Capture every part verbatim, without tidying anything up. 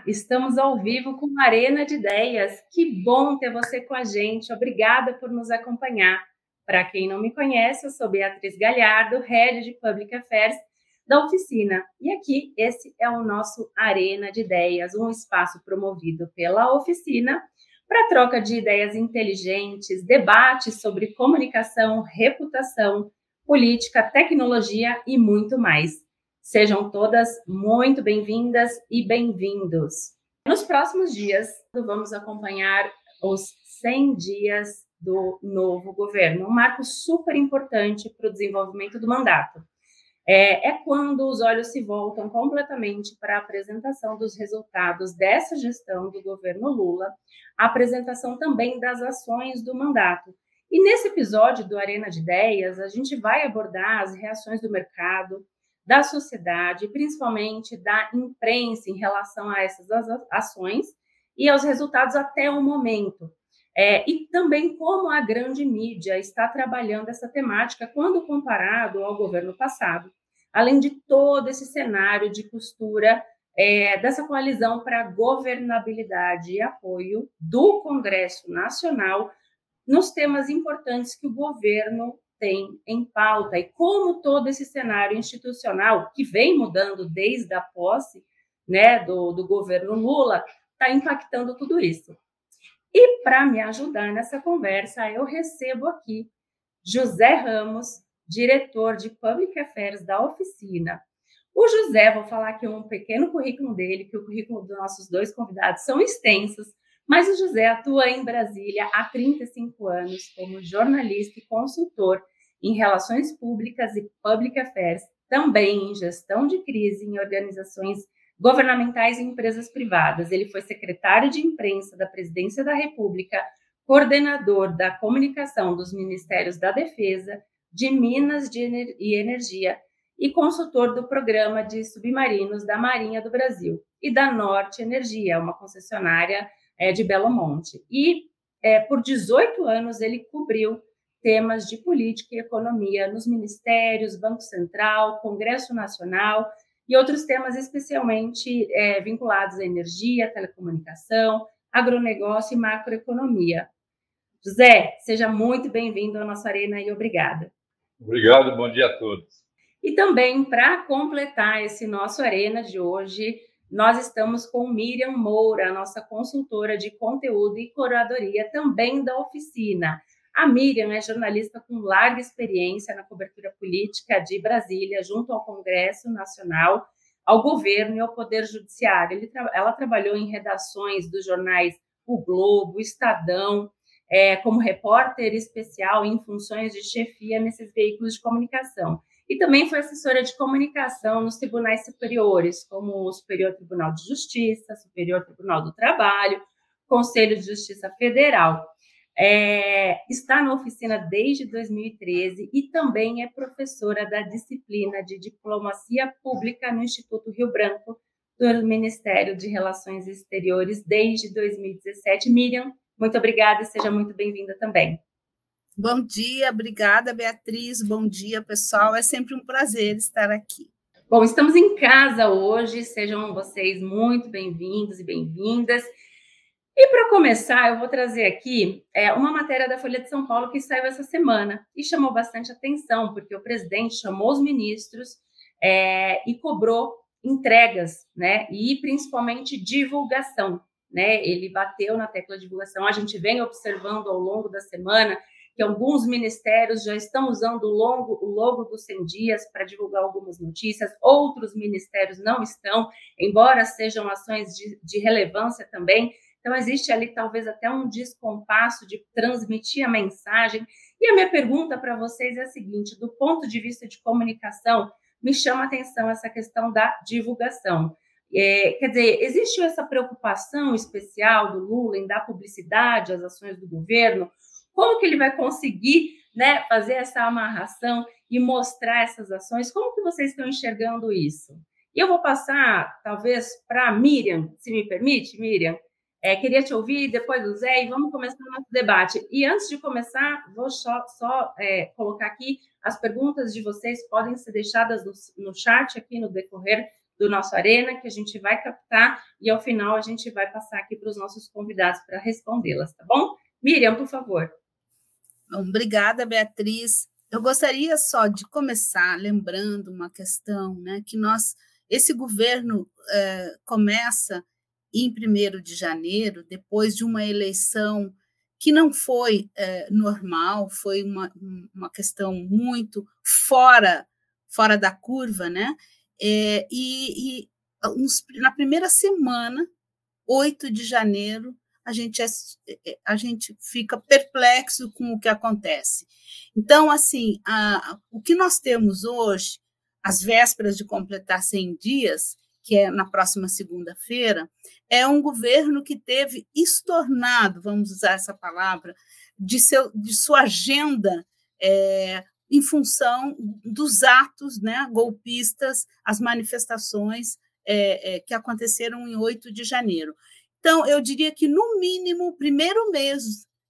Olá, estamos ao vivo com a Arena de Ideias. Que bom ter você com a gente. Obrigada por nos acompanhar. Para quem não me conhece, eu sou Beatriz Gagliardo, Head de Public Affairs da Oficina. E aqui, esse é o nosso Arena de Ideias, um espaço promovido pela Oficina para troca de ideias inteligentes, debates sobre comunicação, reputação, política, tecnologia e muito mais. Sejam todas muito bem-vindas e bem-vindos. Nos próximos dias, vamos acompanhar os cem dias do novo governo, um marco super importante para o desenvolvimento do mandato. É, é quando os olhos se voltam completamente para a apresentação dos resultados dessa gestão do governo Lula, a apresentação também das ações do mandato. E nesse episódio do Arena de Ideias, a gente vai abordar as reações do mercado, da sociedade, principalmente da imprensa em relação a essas ações e aos resultados até o momento. É, e também como a grande mídia está trabalhando essa temática quando comparado ao governo passado, além de todo esse cenário de costura é, dessa coalizão para governabilidade e apoio do Congresso Nacional nos temas importantes que o governo tem em pauta e como todo esse cenário institucional que vem mudando desde a posse, né, do, do governo Lula, está impactando tudo isso. E para me ajudar nessa conversa, eu recebo aqui José Ramos, diretor de Public Affairs da Oficina. O José, vou falar aqui um pequeno currículo dele, que o currículo dos nossos dois convidados são extensos, mas o José atua em Brasília há trinta e cinco anos como jornalista e consultor em relações públicas e public affairs, também em gestão de crise em organizações governamentais e empresas privadas. Ele foi secretário de imprensa da Presidência da República, coordenador da comunicação dos Ministérios da Defesa, de Minas e Energia e consultor do programa de submarinos da Marinha do Brasil e da Norte Energia, uma concessionária É de Belo Monte. E é, por dezoito anos ele cobriu temas de política e economia nos ministérios, Banco Central, Congresso Nacional e outros temas especialmente é, vinculados à energia, telecomunicação, agronegócio e macroeconomia. José, seja muito bem-vindo à nossa arena e obrigada. Obrigado, bom dia a todos. E também, para completar esse nosso arena de hoje, nós estamos com Miriam Moura, nossa consultora de conteúdo e curadoria também da Oficina. A Miriam é jornalista com larga experiência na cobertura política de Brasília, junto ao Congresso Nacional, ao governo e ao Poder Judiciário. Ela trabalhou em redações dos jornais O Globo, Estadão, é, como repórter especial em funções de chefia nesses veículos de comunicação. E também foi assessora de comunicação nos tribunais superiores, como o Superior Tribunal de Justiça, Superior Tribunal do Trabalho, Conselho de Justiça Federal. É, está na Oficina desde dois mil e treze e também é professora da disciplina de Diplomacia Pública no Instituto Rio Branco, do Ministério de Relações Exteriores desde dois mil e dezessete. Miriam, muito obrigada e seja muito bem-vinda também. Bom dia, obrigada, Beatriz. Bom dia, pessoal. É sempre um prazer estar aqui. Bom, estamos em casa hoje. Sejam vocês muito bem-vindos e bem-vindas. E para começar, eu vou trazer aqui é, uma matéria da Folha de São Paulo que saiu essa semana e chamou bastante atenção, porque o presidente chamou os ministros é, e cobrou entregas, né? E principalmente divulgação, né? Ele bateu na tecla de divulgação. A gente vem observando ao longo da semana que alguns ministérios já estão usando o logo, o logo dos cem dias para divulgar algumas notícias, outros ministérios não estão, embora sejam ações de, de relevância também. Então, existe ali talvez até um descompasso de transmitir a mensagem. E a minha pergunta para vocês é a seguinte: do ponto de vista de comunicação, me chama a atenção essa questão da divulgação. É, quer dizer, existe essa preocupação especial do Lula em dar publicidade às ações do governo? Como que ele vai conseguir, né, fazer essa amarração e mostrar essas ações? Como que vocês estão enxergando isso? E eu vou passar, talvez, para a Miriam, se me permite, Miriam. É, queria te ouvir, depois do Zé, e vamos começar o nosso debate. E antes de começar, vou só, só é, colocar aqui, as perguntas de vocês podem ser deixadas no, no chat aqui no decorrer do nosso Arena, que a gente vai captar e, ao final, a gente vai passar aqui para os nossos convidados para respondê-las, tá bom? Miriam, por favor. Bom, obrigada, Beatriz. Eu gostaria só de começar lembrando uma questão, né, que nós, esse governo eh, começa em primeiro de janeiro, depois de uma eleição que não foi eh, normal, foi uma, uma questão muito fora, fora da curva, né? É, e e uns, na primeira semana, oito de janeiro, a gente, é, a gente fica perplexo com o que acontece. Então, assim, a, a, o que nós temos hoje, às vésperas de completar cem dias, que é na próxima segunda-feira, é um governo que teve estornado, vamos usar essa palavra, de, seu, de sua agenda é, em função dos atos, né, golpistas, as manifestações é, é, que aconteceram em oito de janeiro. Então, eu diria que, no mínimo, o primeiro mês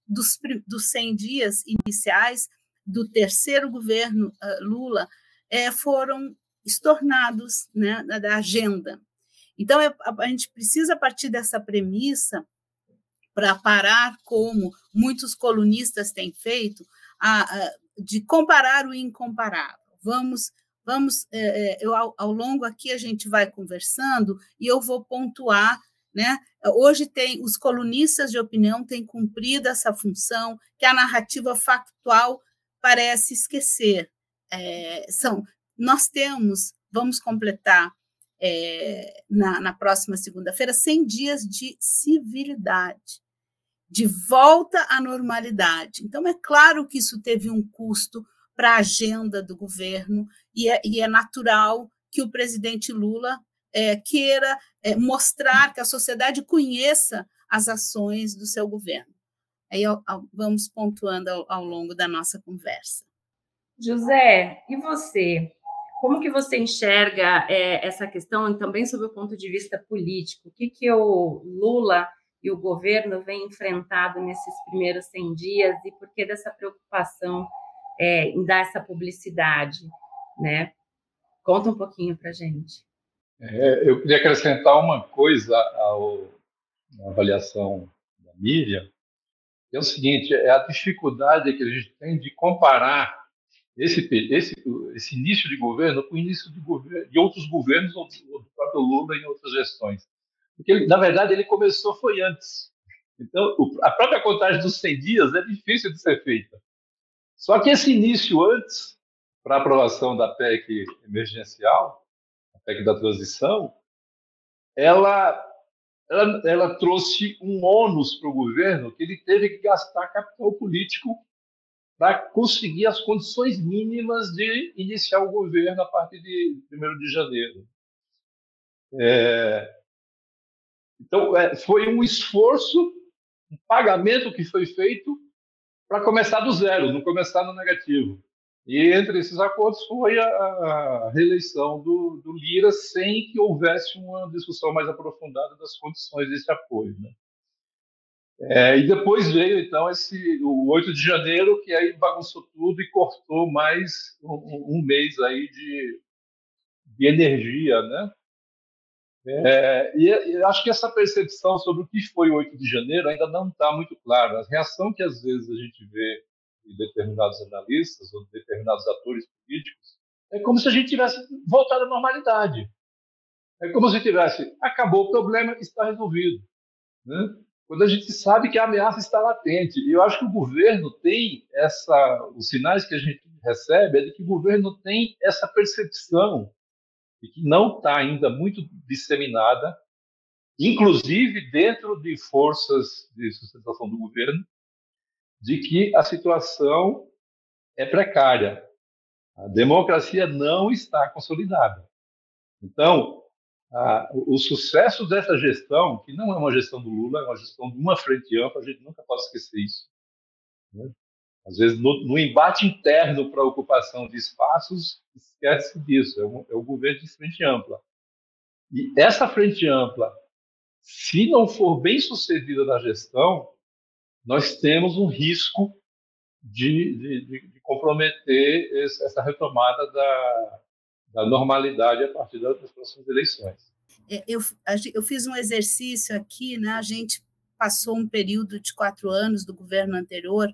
dos, dos cem dias iniciais do terceiro governo uh, Lula é, foram estornados, né, da agenda. Então, é, a gente precisa partir dessa premissa para parar, como muitos colunistas têm feito, a, a, de comparar o incomparável. Vamos, vamos é, eu, ao, ao longo aqui a gente vai conversando e eu vou pontuar, né? Hoje tem, os colunistas de opinião têm cumprido essa função que a narrativa factual parece esquecer. É, são, nós temos, vamos completar é, na, na próxima segunda-feira, cem dias de civilidade, de volta à normalidade. Então, é claro que isso teve um custo para a agenda do governo e é, e é natural que o presidente Lula É, queira é, mostrar que a sociedade conheça as ações do seu governo. Aí ao, ao, vamos pontuando ao, ao longo da nossa conversa. José, e você? Como que você enxerga é, essa questão, também sob o ponto de vista político? O que, que o Lula e o governo vem enfrentado nesses primeiros cem dias e por que dessa preocupação é, em dar essa publicidade, né? Conta um pouquinho para a gente. É, eu queria acrescentar uma coisa ao, à avaliação da Miriam, que é o seguinte, é a dificuldade que a gente tem de comparar esse, esse, esse início de governo com o início de, governo, de outros governos, ou do próprio Lula em outras gestões. Porque, ele, na verdade, ele começou foi antes. Então, o, a própria contagem dos cem dias é difícil de ser feita. Só que esse início antes, para a aprovação da P E C emergencial, P E C da transição, ela, ela, ela trouxe um ônus para o governo que ele teve que gastar capital político para conseguir as condições mínimas de iniciar o governo a partir de primeiro de janeiro. É, então, é, foi um esforço, um pagamento que foi feito para começar do zero, não começar no negativo. E entre esses acordos foi a, a reeleição do, do Lira sem que houvesse uma discussão mais aprofundada das condições desse apoio, né? É, e depois veio, então, esse, o oito de janeiro, que aí bagunçou tudo e cortou mais um, um mês aí de, de energia, né? É, e, e acho que essa percepção sobre o que foi o oito de janeiro ainda não está muito clara. A reação que, às vezes, a gente vê de determinados analistas ou de determinados atores políticos, é como se a gente tivesse voltado à normalidade. É como se tivesse, acabou o problema, está resolvido, né? Quando a gente sabe que a ameaça está latente. E eu acho que o governo tem essa... Os sinais que a gente recebe é de que o governo tem essa percepção e que não está ainda muito disseminada, inclusive dentro de forças de sustentação do governo, de que a situação é precária. A democracia não está consolidada. Então, a, o, o sucesso dessa gestão, que não é uma gestão do Lula, é uma gestão de uma frente ampla, a gente nunca pode esquecer isso, né? Às vezes, no, no embate interno para a ocupação de espaços, esquece disso, é o, é o governo de frente ampla. E essa frente ampla, se não for bem sucedida na gestão, nós temos um risco de, de, de comprometer essa retomada da, da normalidade a partir das próximas eleições. É, eu, eu fiz um exercício aqui, né? A gente passou um período de quatro anos do governo anterior,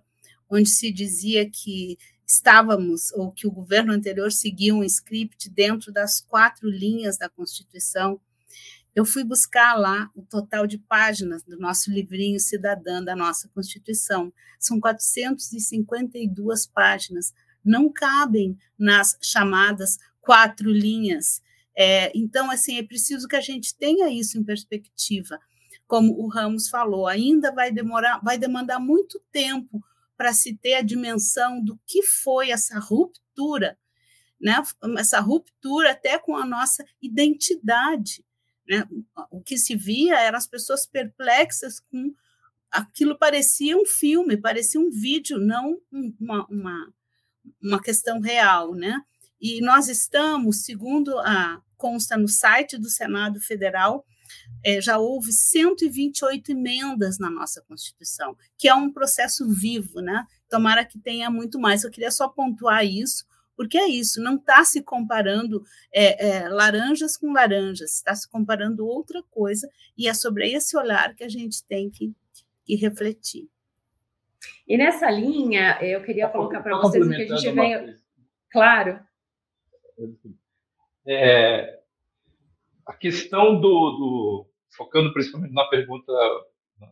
onde se dizia que estávamos, ou que o governo anterior seguia um script dentro das quatro linhas da Constituição. Eu fui buscar lá o total de páginas do nosso livrinho cidadã da nossa Constituição. São quatrocentas e cinquenta e duas páginas. Não cabem nas chamadas quatro linhas. É, então, assim, é preciso que a gente tenha isso em perspectiva. Como o Ramos falou, ainda vai demorar, vai demandar muito tempo para se ter a dimensão do que foi essa ruptura, né? Essa ruptura até com a nossa identidade. O que se via eram as pessoas perplexas com aquilo, parecia um filme, parecia um vídeo, não uma, uma, uma questão real, né? E nós estamos, segundo a consta no site do Senado Federal, é, já houve cento e vinte e oito emendas na nossa Constituição, que é um processo vivo, né? Tomara que tenha muito mais. Eu queria só pontuar isso, porque é isso, não está se comparando é, é, laranjas com laranjas, está se comparando outra coisa, e é sobre esse olhar que a gente tem que, que refletir. E nessa linha, eu queria colocar para vocês o que a gente veio... Claro. É, a questão do, do... Focando principalmente na pergunta,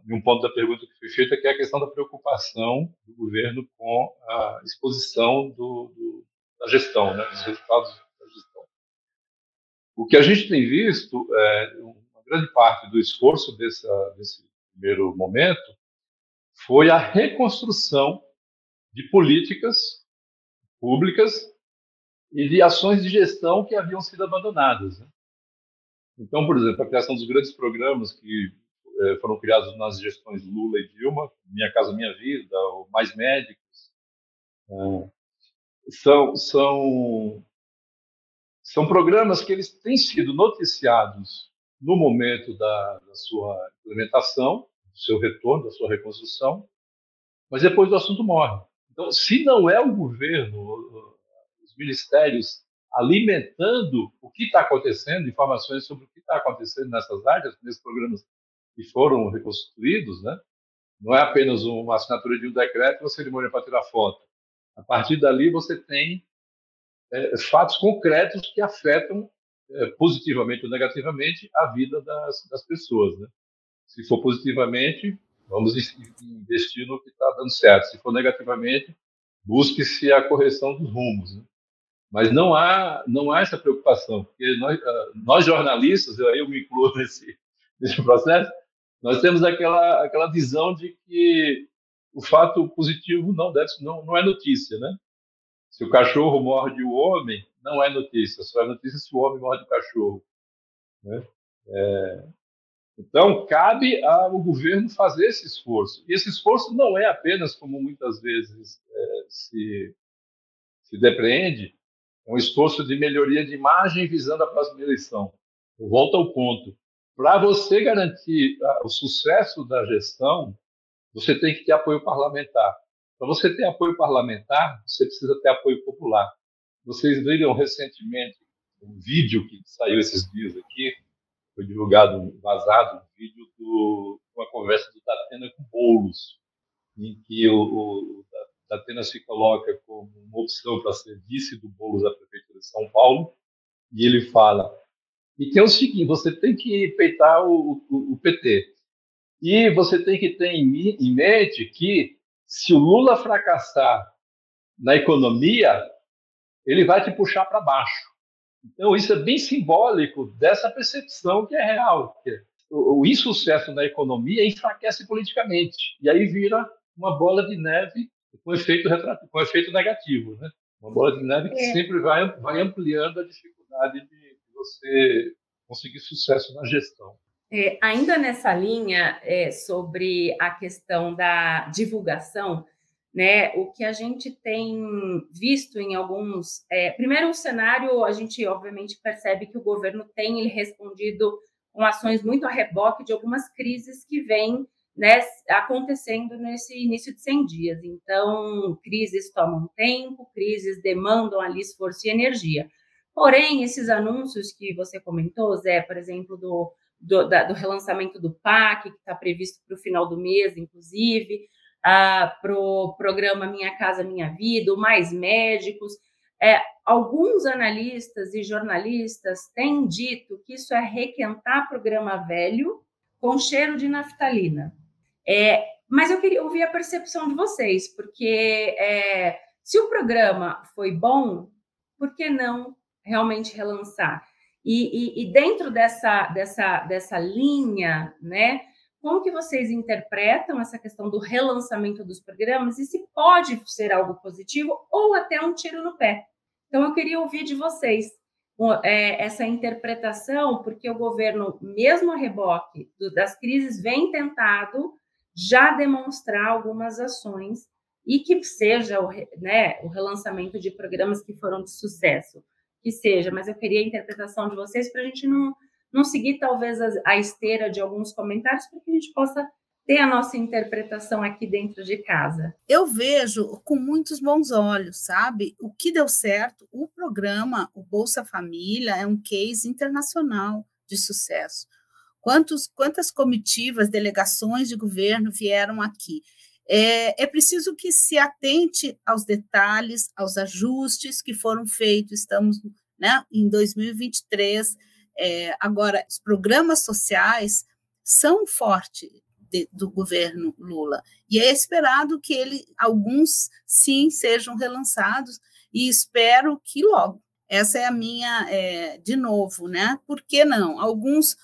em um ponto da pergunta que foi feita, que é a questão da preocupação do governo com a exposição do... do da gestão, né, dos resultados da gestão. O que a gente tem visto, é, uma grande parte do esforço dessa, desse primeiro momento foi a reconstrução de políticas públicas e de ações de gestão que haviam sido abandonadas, né? Então, por exemplo, a criação dos grandes programas que é, foram criados nas gestões Lula e Dilma, Minha Casa Minha Vida, o Mais Médicos, é, São, são, são programas que eles têm sido noticiados no momento da, da sua implementação, do seu retorno, da sua reconstrução, mas depois o assunto morre. Então, se não é o governo, os ministérios alimentando o que está acontecendo, informações sobre o que está acontecendo nessas áreas, nesses programas que foram reconstruídos, né? Não é apenas uma assinatura de um decreto, uma cerimônia para tirar foto. A partir dali, você tem é, fatos concretos que afetam é, positivamente ou negativamente a vida das, das pessoas, né? Se for positivamente, vamos investir no que está dando certo. Se for negativamente, busque-se a correção dos rumos, né? Mas não há, não há essa preocupação, porque nós, nós jornalistas, eu, eu me incluo nesse, nesse processo, nós temos aquela, aquela visão de que o fato positivo não, deve, não, não é notícia, né? Se o cachorro morde o homem, não é notícia. Só é notícia se o homem morde o cachorro, né? É... Então, cabe ao governo fazer esse esforço. E esse esforço não é apenas, como muitas vezes é, se, se depreende, é um esforço de melhoria de imagem visando a próxima eleição. Volta ao ponto. Para você garantir o sucesso da gestão, você tem que ter apoio parlamentar. Para você ter apoio parlamentar, você precisa ter apoio popular. Vocês viram recentemente um vídeo que saiu esses dias aqui, foi divulgado, vazado, um vídeo de uma conversa do Datena com Boulos, em que o, o, o Datena se coloca como uma opção para ser vice do Boulos da Prefeitura de São Paulo, e ele fala, e tem o seguinte, você tem que peitar o, o, o P T, e você tem que ter em mente que, se o Lula fracassar na economia, ele vai te puxar para baixo. Então, isso é bem simbólico dessa percepção que é real. Que o insucesso na economia enfraquece politicamente. E aí vira uma bola de neve com efeito, com efeito negativo, né? Uma bola de neve que é. sempre vai, vai ampliando a dificuldade de você conseguir sucesso na gestão. É, ainda nessa linha, é, sobre a questão da divulgação, né, o que a gente tem visto em alguns... É, primeiro, o cenário, a gente obviamente percebe que o governo tem ele respondido com ações muito a reboque de algumas crises que vêm, né, acontecendo nesse início de cem dias. Então, crises tomam tempo, crises demandam ali esforço e energia. Porém, esses anúncios que você comentou, Zé, por exemplo, do, do, da, do relançamento do PAC, que está previsto para o final do mês, inclusive, ah, para o programa Minha Casa Minha Vida, o Mais Médicos, é, alguns analistas e jornalistas têm dito que isso é requentar programa velho com cheiro de naftalina. É, mas eu queria ouvir a percepção de vocês, porque é, se o programa foi bom, por que não realmente relançar? E, e, e dentro dessa, dessa, dessa linha, né, como que vocês interpretam essa questão do relançamento dos programas e se pode ser algo positivo ou até um tiro no pé? Então, eu queria ouvir de vocês é, essa interpretação, porque o governo, mesmo a reboque do, das crises, vem tentado já demonstrar algumas ações e que seja o, né, o relançamento de programas que foram de sucesso, que seja, mas eu queria a interpretação de vocês para a gente não, não seguir talvez a, a esteira de alguns comentários, para que a gente possa ter a nossa interpretação aqui dentro de casa. Eu vejo com muitos bons olhos, sabe? O que deu certo, o programa, o Bolsa Família, é um case internacional de sucesso. Quantos, quantas comitivas, delegações de governo vieram aqui? É, é preciso que se atente aos detalhes, aos ajustes que foram feitos. Estamos, né, em dois mil e vinte e três. É, agora, os programas sociais são fortes de, do governo Lula. E é esperado que ele, alguns, sim, sejam relançados. E espero que logo. Essa é a minha, é, de novo, né? Por que não? Alguns...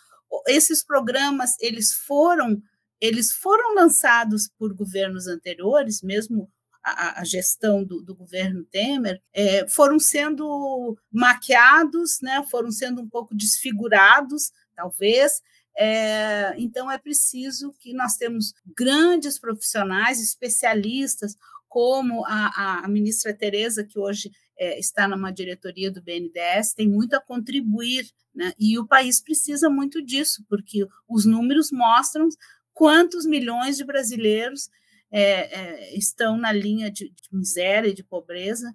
Esses programas, eles foram, eles foram lançados por governos anteriores, mesmo a, a gestão do, do governo Temer, é, foram sendo maquiados, né, foram sendo um pouco desfigurados, talvez. É, então, é preciso que nós temos grandes profissionais, especialistas, como a, a ministra Tereza, que hoje é, está numa diretoria do B N D E S, tem muito a contribuir, né? E o país precisa muito disso, porque os números mostram quantos milhões de brasileiros é, é, estão na linha de, de miséria e de pobreza.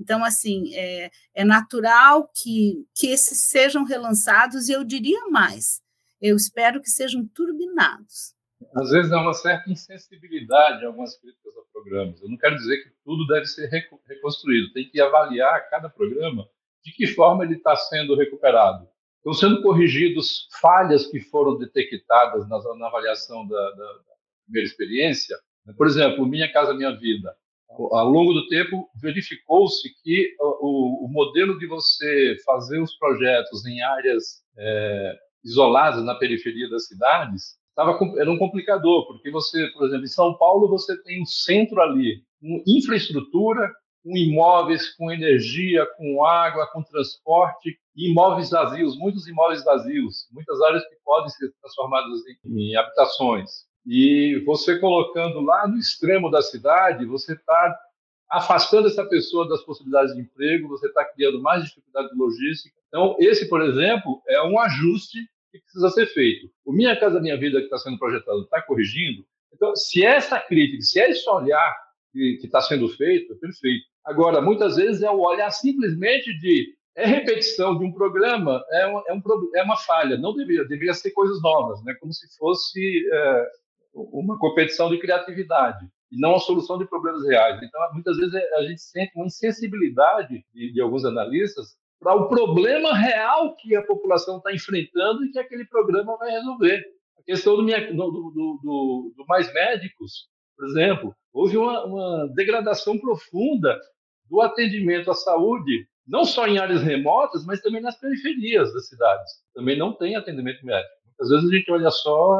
Então, assim, é, é natural que, que esses sejam relançados, e eu diria mais, eu espero que sejam turbinados. Às vezes há uma certa insensibilidade a algumas críticas a programas. Eu não quero dizer que tudo deve ser reconstruído. Tem que avaliar cada programa de que forma ele está sendo recuperado. Estão sendo corrigidos falhas que foram detectadas na, na avaliação da, da, da primeira experiência. Por exemplo, Minha Casa Minha Vida. Ao longo do tempo, verificou-se que o, o modelo de você fazer os projetos em áreas é, isoladas na periferia das cidades era um complicador, porque você, por exemplo, em São Paulo, você tem um centro ali, com infraestrutura, com imóveis, com energia, com água, com transporte, imóveis vazios, muitos imóveis vazios, muitas áreas que podem ser transformadas em, em habitações. E você colocando lá no extremo da cidade, você está afastando essa pessoa das possibilidades de emprego, você está criando mais dificuldade de logística. Então, esse, por exemplo, é um ajuste que precisa ser feito. O Minha Casa Minha Vida que está sendo projetado está corrigindo. Então, se essa crítica, se é esse olhar que está sendo feito, é perfeito. Agora, muitas vezes é o olhar simplesmente de é repetição de um programa, é, um, é, um, é uma falha. Não deveria, deveria ser coisas novas, né? Como se fosse é, uma competição de criatividade e não a solução de problemas reais. Então, muitas vezes a gente sente uma insensibilidade de, de alguns analistas para o problema real que a população está enfrentando e que aquele programa vai resolver. A questão do, minha, do, do, do, do Mais Médicos, por exemplo, houve uma, uma degradação profunda do atendimento à saúde, não só em áreas remotas, mas também nas periferias das cidades. Também não tem atendimento médico. Muitas vezes a gente olha só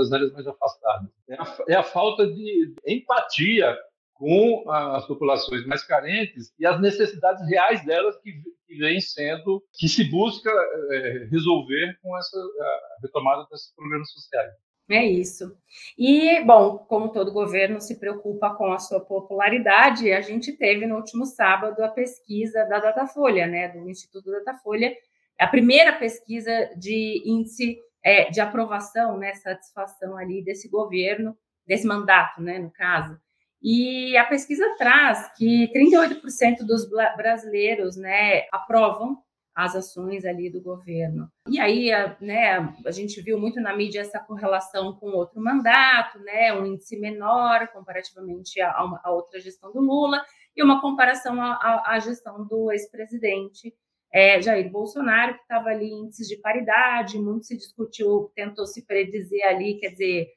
as áreas mais afastadas. É a, é a falta de empatia com as populações mais carentes e as necessidades reais delas que, que vem sendo, que se busca é, resolver com essa a retomada desses problemas sociais. É isso. E, bom, como todo governo se preocupa com a sua popularidade, a gente teve no último sábado a pesquisa da Datafolha, né, do Instituto Datafolha, a primeira pesquisa de índice é, de aprovação, né, satisfação ali desse governo, desse mandato, né, no caso. E a pesquisa traz que trinta e oito por cento dos brasileiros, né, aprovam as ações ali do governo. E aí, a, né, a gente viu muito na mídia essa correlação com outro mandato, né, um índice menor comparativamente a, uma, a outra gestão do Lula, e uma comparação à gestão do ex-presidente é, Jair Bolsonaro, que estava ali em índices de paridade, muito se discutiu, tentou se predizer ali, quer dizer,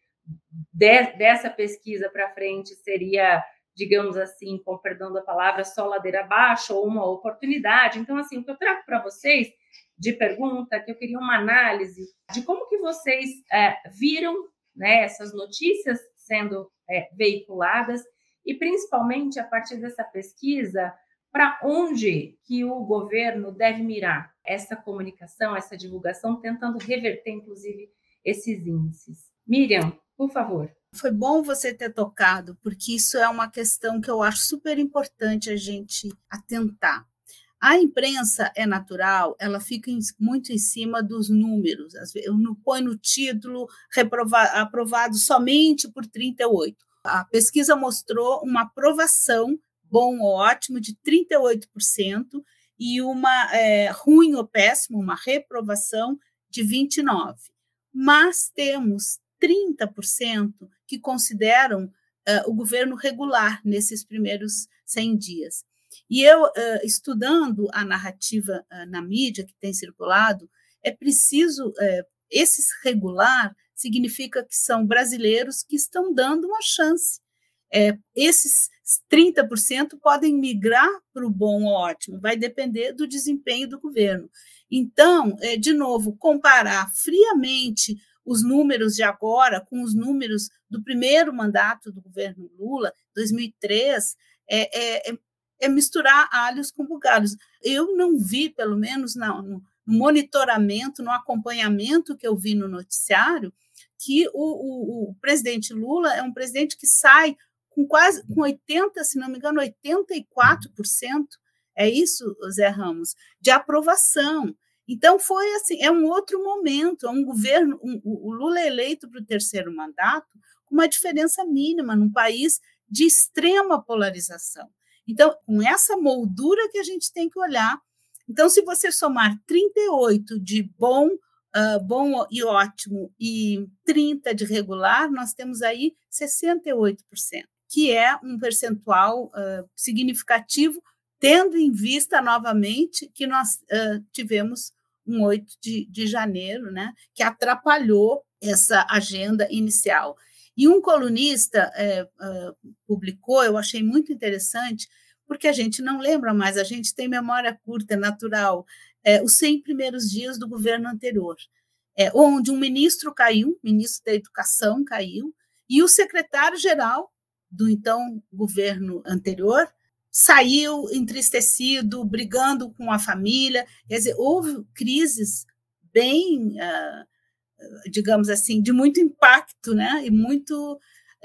de, dessa pesquisa para frente seria, digamos assim, com perdão da palavra, só ladeira abaixo ou uma oportunidade. Então, assim, o que eu trago para vocês de pergunta, que eu queria uma análise de como que vocês é, viram, né, essas notícias sendo é, veiculadas e, principalmente, a partir dessa pesquisa, para onde que o governo deve mirar essa comunicação, essa divulgação, tentando reverter, inclusive, esses índices. Miriam, por favor. Foi bom você ter tocado, porque isso é uma questão que eu acho super importante a gente atentar. A imprensa é natural, ela fica muito em cima dos números. Eu não põe no título reprovado, aprovado somente por trinta e oito. A pesquisa mostrou uma aprovação, bom ou ótimo, de trinta e oito por cento e uma é, ruim ou péssimo, uma reprovação de vinte e nove por cento. Mas temos trinta por cento que consideram uh, o governo regular nesses primeiros cem dias. E eu, uh, estudando a narrativa uh, na mídia que tem circulado, é preciso, uh, esses regular significa que são brasileiros que estão dando uma chance. É, esses trinta por cento podem migrar para o bom ou ótimo, vai depender do desempenho do governo. Então, é, de novo, comparar friamente os números de agora com os números do primeiro mandato do governo Lula, dois mil e três, é, é, é misturar alhos com bugalhos. Eu não vi, pelo menos no, no monitoramento, no acompanhamento que eu vi no noticiário, que o, o, o presidente Lula é um presidente que sai com quase com oitenta por cento, se não me engano, oitenta e quatro por cento, é isso, José Ramos, de aprovação. Então, foi assim, é um outro momento, é um governo, um, o Lula é eleito para o terceiro mandato com uma diferença mínima num país de extrema polarização. Então, com essa moldura que a gente tem que olhar. Então, se você somar trinta e oito de bom, uh, bom e ótimo e trinta de regular, nós temos aí sessenta e oito por cento, que é um percentual uh, significativo, tendo em vista, novamente, que nós uh, tivemos um oito de janeiro, né, que atrapalhou essa agenda inicial. E um colunista é, uh, publicou, eu achei muito interessante, porque a gente não lembra mais, a gente tem memória curta, natural, é, os cem primeiros dias do governo anterior, é, onde um ministro caiu, ministro da Educação caiu, e o secretário-geral do então governo anterior saiu entristecido, brigando com a família. Quer dizer, houve crises bem, digamos assim, de muito impacto, né? E muito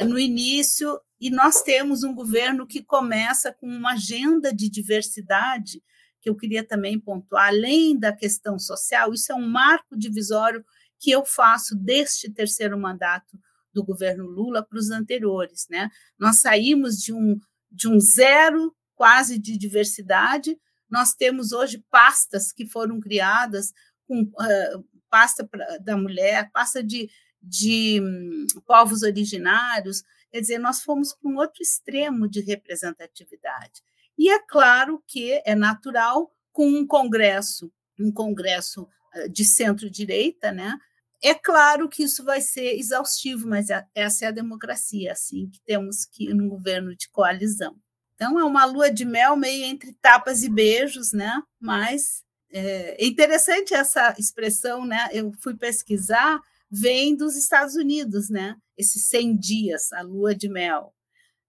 no início, e nós temos um governo que começa com uma agenda de diversidade, que eu queria também pontuar, além da questão social. Isso é um marco divisório que eu faço deste terceiro mandato do governo Lula para os anteriores, né? Nós saímos de um de um zero quase de diversidade, nós temos hoje pastas que foram criadas, com uh, pasta pra, da mulher, pasta de, de um, povos originários, quer dizer, nós fomos para um outro extremo de representatividade. E é claro que é natural, com um congresso, um congresso de centro-direita, né? É claro que isso vai ser exaustivo, mas essa é a democracia, assim, que temos que ir num governo de coalizão. Então, é uma lua de mel meio entre tapas e beijos, né? Mas é interessante essa expressão, né? Eu fui pesquisar, vem dos Estados Unidos, né? Esses cem dias, a lua de mel.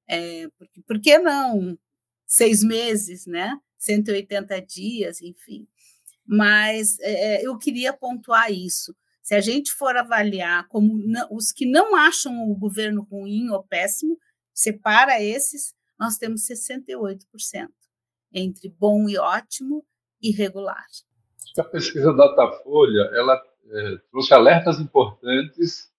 É, por, por que não? Seis meses, né? cento e oitenta dias, enfim. Mas é, eu queria pontuar isso. Se a gente for avaliar como não, os que não acham o governo ruim ou péssimo, separa esses, nós temos sessenta e oito por cento entre bom e ótimo e regular. A pesquisa Datafolha ela, é, trouxe alertas importantes,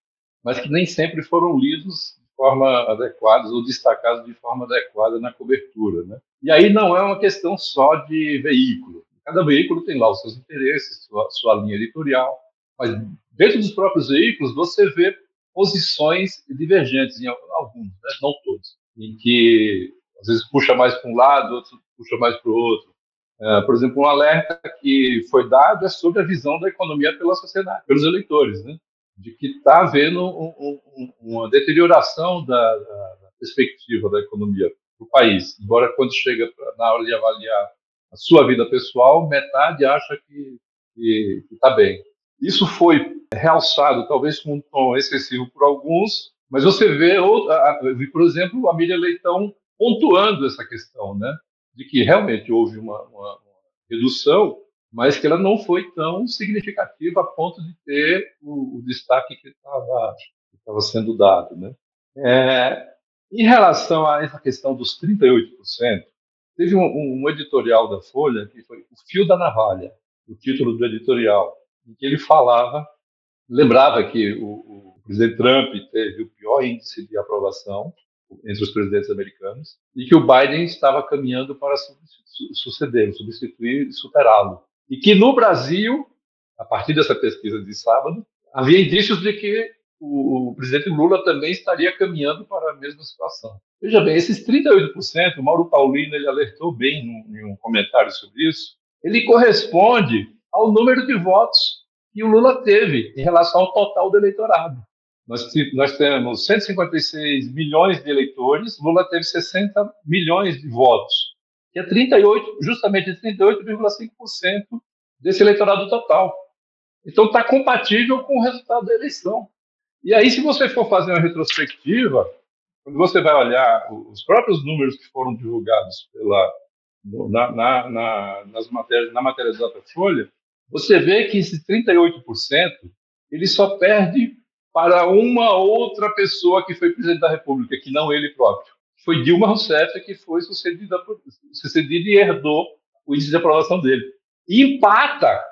mas que nem sempre foram lidos de forma adequada ou destacados de forma adequada na cobertura, né? E aí não é uma questão só de veículo. Cada veículo tem lá os seus interesses, sua, sua linha editorial, mas dentro dos próprios veículos você vê posições divergentes em alguns, né? Não todos, em que às vezes puxa mais para um lado, outro puxa mais para o outro. Uh, por exemplo, um alerta que foi dado é sobre a visão da economia pela sociedade, pelos eleitores, né? De que está havendo um, um, uma deterioração da, da perspectiva da economia do país. Embora quando chega pra, na hora de avaliar a sua vida pessoal, metade acha que está bem. Isso foi realçado, talvez com um tom excessivo por alguns, mas você vê, outra, por exemplo, a Miriam Leitão pontuando essa questão, né? De que realmente houve uma, uma, uma redução, mas que ela não foi tão significativa a ponto de ter o, o destaque que estava sendo dado, né? É, em relação a essa questão dos trinta e oito por cento, teve um, um editorial da Folha que foi O Fio da Navalha, o título do editorial, em que ele falava, lembrava que o, o presidente Trump teve o pior índice de aprovação entre os presidentes americanos e que o Biden estava caminhando para suceder, substituir e superá-lo. E que no Brasil, a partir dessa pesquisa de sábado, havia indícios de que o, o presidente Lula também estaria caminhando para a mesma situação. Veja bem, esses trinta e oito por cento, o Mauro Paulino ele alertou bem em um comentário sobre isso, ele corresponde ao número de votos que o Lula teve em relação ao total do eleitorado. Nós, nós temos cento e cinquenta e seis milhões de eleitores, Lula teve sessenta milhões de votos, que é trinta e oito, justamente trinta e oito vírgula cinco por cento desse eleitorado total. Então está compatível com o resultado da eleição. E aí, se você for fazer uma retrospectiva, quando você vai olhar os próprios números que foram divulgados pela, na, na, na, nas matérias, na matéria da Datafolha, você vê que esse trinta e oito por cento ele só perde para uma outra pessoa que foi presidente da República, que não ele próprio. Foi Dilma Rousseff, que foi sucedida, por, sucedida e herdou o índice de aprovação dele. E empata,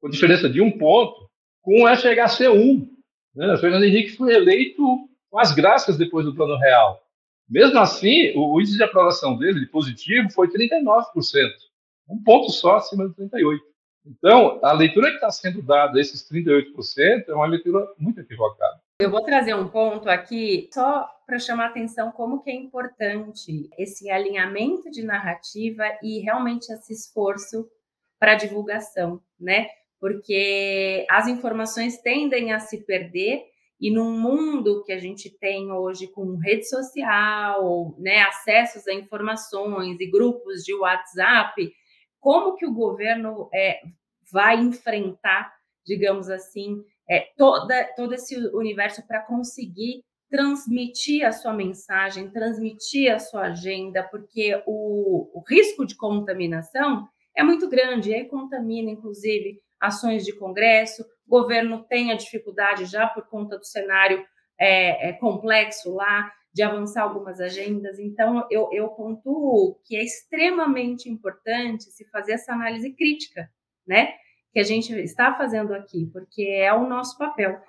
com diferença de um ponto, com o F H C um. Né? Fernando Henrique foi eleito com as graças depois do Plano Real. Mesmo assim, o, o índice de aprovação dele, de positivo, foi trinta e nove por cento. Um ponto só acima de trinta e oito por cento. Então, a leitura que está sendo dada a esses trinta e oito por cento é uma leitura muito equivocada. Eu vou trazer um ponto aqui só para chamar a atenção como que é importante esse alinhamento de narrativa e realmente esse esforço para a divulgação, né? Porque as informações tendem a se perder e num mundo que a gente tem hoje com rede social, né, acessos a informações e grupos de WhatsApp, como que o governo é, vai enfrentar, digamos assim, é, toda, todo esse universo para conseguir transmitir a sua mensagem, transmitir a sua agenda, porque o, o risco de contaminação é muito grande, e aí contamina, inclusive, ações de Congresso, o governo tem a dificuldade já por conta do cenário é, é, complexo lá, de avançar algumas agendas. Então, eu, eu pontuo que é extremamente importante se fazer essa análise crítica, né? Que a gente está fazendo aqui, porque é o nosso papel.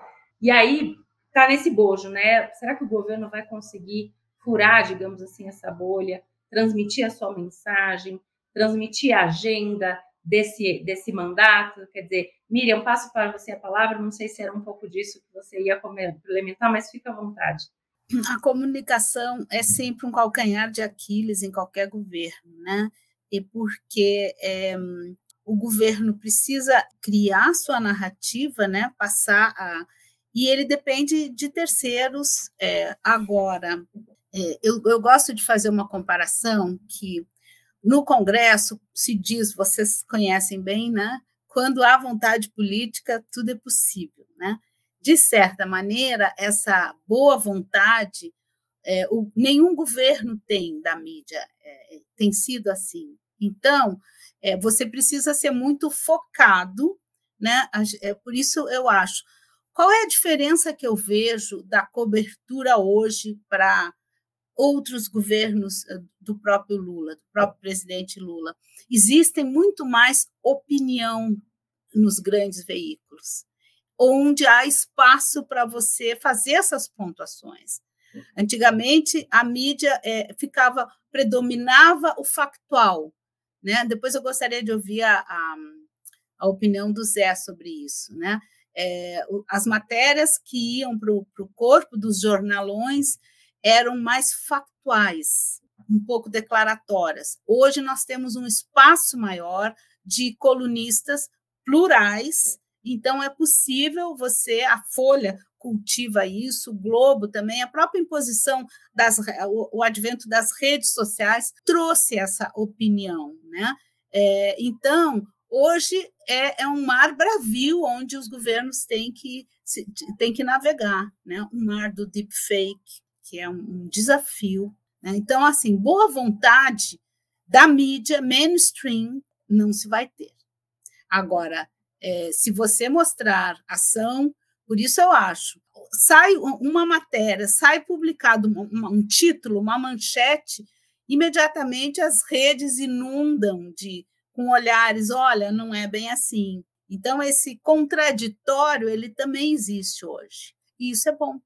E aí, está nesse bojo, né? Será que o governo vai conseguir furar, digamos assim, essa bolha, transmitir a sua mensagem, transmitir a agenda desse, desse mandato? Quer dizer, Miriam, passo para você a palavra, não sei se era um pouco disso que você ia complementar, mas fica à vontade. A comunicação é sempre um calcanhar de Aquiles em qualquer governo, né? E porque é, o governo precisa criar sua narrativa, né? Passar a. E ele depende de terceiros. É, agora, é, eu, eu gosto de fazer uma comparação que no Congresso se diz, vocês conhecem bem, né? Quando há vontade política, tudo é possível, né? De certa maneira, essa boa vontade, é, o, nenhum governo tem da mídia, é, tem sido assim. Então, é, você precisa ser muito focado, né? É, por isso eu acho. Qual é a diferença que eu vejo da cobertura hoje para outros governos do próprio Lula, do próprio presidente Lula? Existe muito mais opinião nos grandes veículos, onde há espaço para você fazer essas pontuações. Antigamente, a mídia é, ficava, predominava o factual, né? Depois eu gostaria de ouvir a, a, a opinião do Zé sobre isso, né? É, as matérias que iam para o corpo dos jornalões eram mais factuais, um pouco declaratórias. Hoje nós temos um espaço maior de colunistas plurais, então é possível você, a Folha cultiva isso, o Globo também, a própria imposição, das, o, o advento das redes sociais trouxe essa opinião, né? É, então, hoje é, é um mar bravio onde os governos têm que, se, têm que navegar, né? Um mar do deepfake, que é um, um desafio, né? Então, assim, boa vontade da mídia mainstream não se vai ter. Agora, é, se você mostrar ação, por isso eu acho, sai uma matéria, sai publicado um, um título, uma manchete, imediatamente as redes inundam de, com olhares, olha, não é bem assim. Então, esse contraditório, ele também existe hoje. E isso é bom,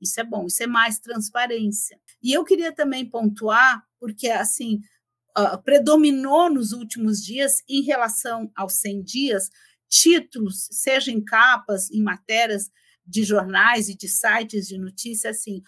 isso é bom, isso é mais transparência. E eu queria também pontuar, porque, assim, uh, predominou nos últimos dias, em relação aos cem dias, títulos, seja em capas, em matérias de jornais e de sites de notícia, assim,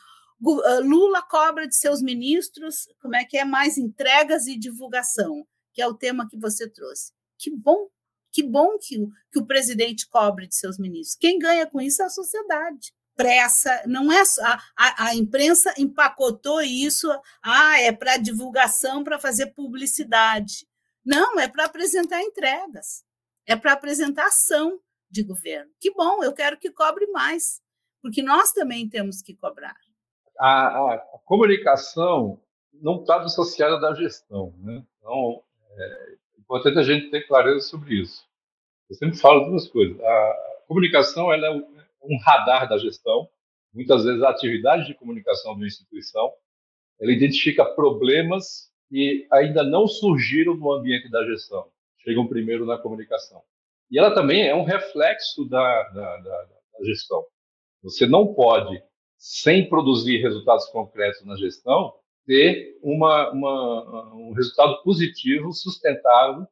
Lula cobra de seus ministros, como é que é, mais entregas e divulgação, que é o tema que você trouxe. Que bom, que bom que o, que o presidente cobre de seus ministros. Quem ganha com isso é a sociedade. Pressa, não é só, a, a, a imprensa empacotou isso, ah, é para divulgação, para fazer publicidade. Não, é para apresentar entregas. É para apresentar ação de governo. Que bom, eu quero que cobre mais, porque nós também temos que cobrar. A, a, a comunicação não está dissociada da gestão, né? Então, é importante a gente ter clareza sobre isso. Eu sempre falo duas coisas. A comunicação ela é um radar da gestão. Muitas vezes a atividade de comunicação de uma instituição ela identifica problemas que ainda não surgiram no ambiente da gestão. Chegam primeiro na comunicação. E ela também é um reflexo da, da, da, da gestão. Você não pode, sem produzir resultados concretos na gestão, ter uma, uma, um resultado positivo, sustentado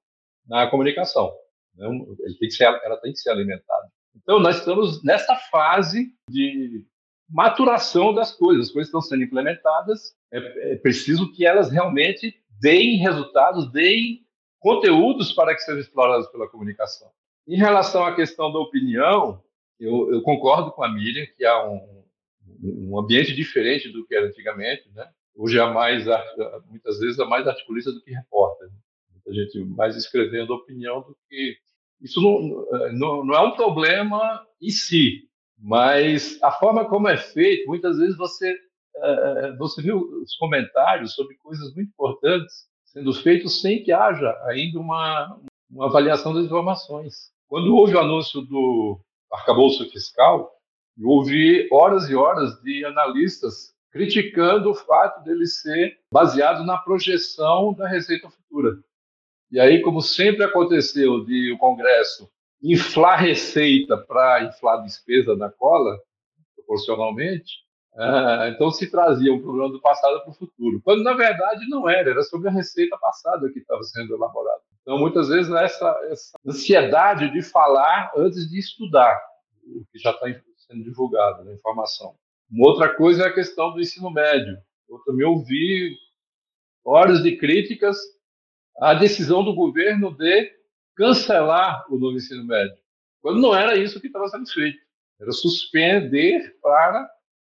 na comunicação. Ele tem que ser, ela tem que ser alimentada. Então, nós estamos nessa fase de maturação das coisas. As coisas estão sendo implementadas. É, é preciso que elas realmente deem resultados, deem conteúdos para que sejam explorados pela comunicação. Em relação à questão da opinião, eu, eu concordo com a Miriam que há um, um ambiente diferente do que era antigamente, né? Hoje há mais, muitas vezes, há mais articulista do que repórter, né? Muita gente mais escrevendo opinião do que... Isso não, não, não é um problema em si, mas a forma como é feito, muitas vezes você, você viu os comentários sobre coisas muito importantes sendo feito sem que haja ainda uma, uma avaliação das informações. Quando houve o anúncio do arcabouço fiscal, houve horas e horas de analistas criticando o fato dele ser baseado na projeção da receita futura. E aí, como sempre aconteceu de o Congresso inflar receita para inflar despesa na cola, proporcionalmente, Ah, então se trazia um problema do passado para o futuro, quando na verdade não era, era sobre a receita passada que estava sendo elaborada. Então muitas vezes essa, essa ansiedade de falar antes de estudar o que já está sendo divulgado, né, informação. Uma outra coisa é a questão do ensino médio. Eu também ouvi horas de críticas à decisão do governo de cancelar o novo ensino médio, quando não era isso que estava sendo feito, era suspender para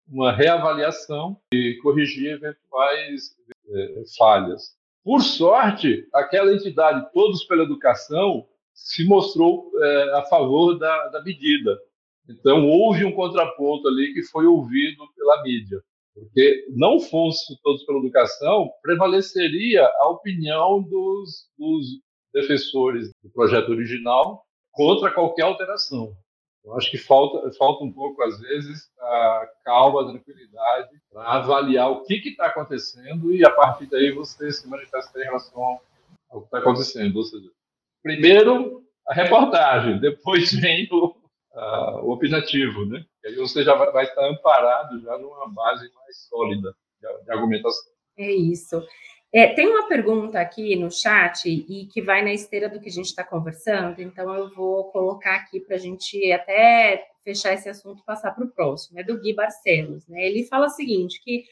uma reavaliação e corrigir eventuais eh, falhas. Por sorte, aquela entidade, Todos pela Educação, se mostrou eh, a favor da, da medida. Então, houve um contraponto ali que foi ouvido pela mídia. Porque, não fosse Todos pela Educação, prevaleceria a opinião dos, dos defensores do projeto original contra qualquer alteração. Eu acho que falta, falta um pouco, às vezes, a calma, a tranquilidade para avaliar o que está acontecendo e, a partir daí, você se manifestar em relação ao que está acontecendo. Ou seja, primeiro a reportagem, depois vem o, a, o opinativo, né? E aí você já vai, vai estar amparado já numa base mais sólida de, de argumentação. É isso. É, tem uma pergunta aqui no chat e que vai na esteira do que a gente está conversando, então eu vou colocar aqui para a gente até fechar esse assunto e passar para o próximo. É do Gui Barcelos, né? Ele fala o seguinte, que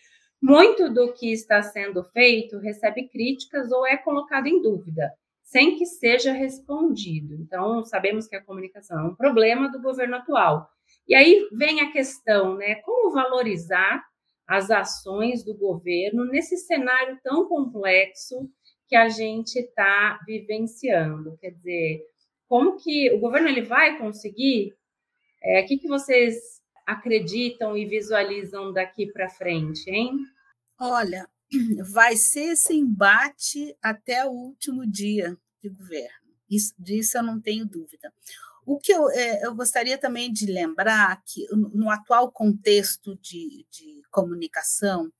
muito do que está sendo feito recebe críticas ou é colocado em dúvida, sem que seja respondido. Então, sabemos que a comunicação é um problema do governo atual. E aí vem a questão, né? Como valorizar as ações do governo nesse cenário tão complexo que a gente está vivenciando? Quer dizer, como que o governo ele vai conseguir? É, o que, que vocês acreditam e visualizam daqui para frente, hein? Olha, vai ser esse embate até o último dia de governo. Isso, disso eu não tenho dúvida. O que eu, eu gostaria também de lembrar que, no atual contexto de, de comunicação,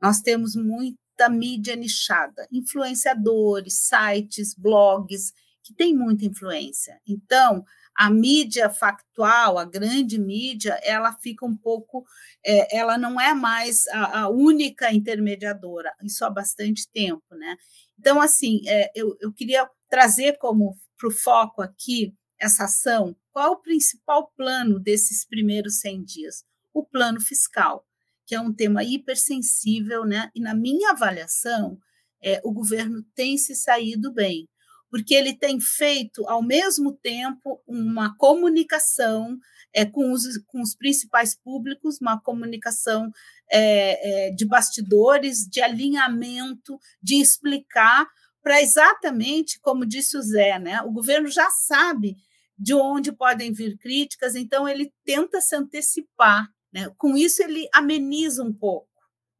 nós temos muita mídia nichada, influenciadores, sites, blogs, que têm muita influência. Então, a mídia factual, a grande mídia, ela fica um pouco... É, ela não é mais a, a única intermediadora, isso há bastante tempo, né? Então, assim, é, eu, eu queria trazer como para o foco aqui essa ação, qual o principal plano desses primeiros cem dias? O plano fiscal, que é um tema hipersensível, né? E na minha avaliação, é, o governo tem se saído bem, porque ele tem feito, ao mesmo tempo, uma comunicação é, com, os, com os principais públicos, uma comunicação é, é, de bastidores, de alinhamento, de explicar para exatamente, como disse o Zé, né? O governo já sabe de onde podem vir críticas, então ele tenta se antecipar, né? Com isso ele ameniza um pouco,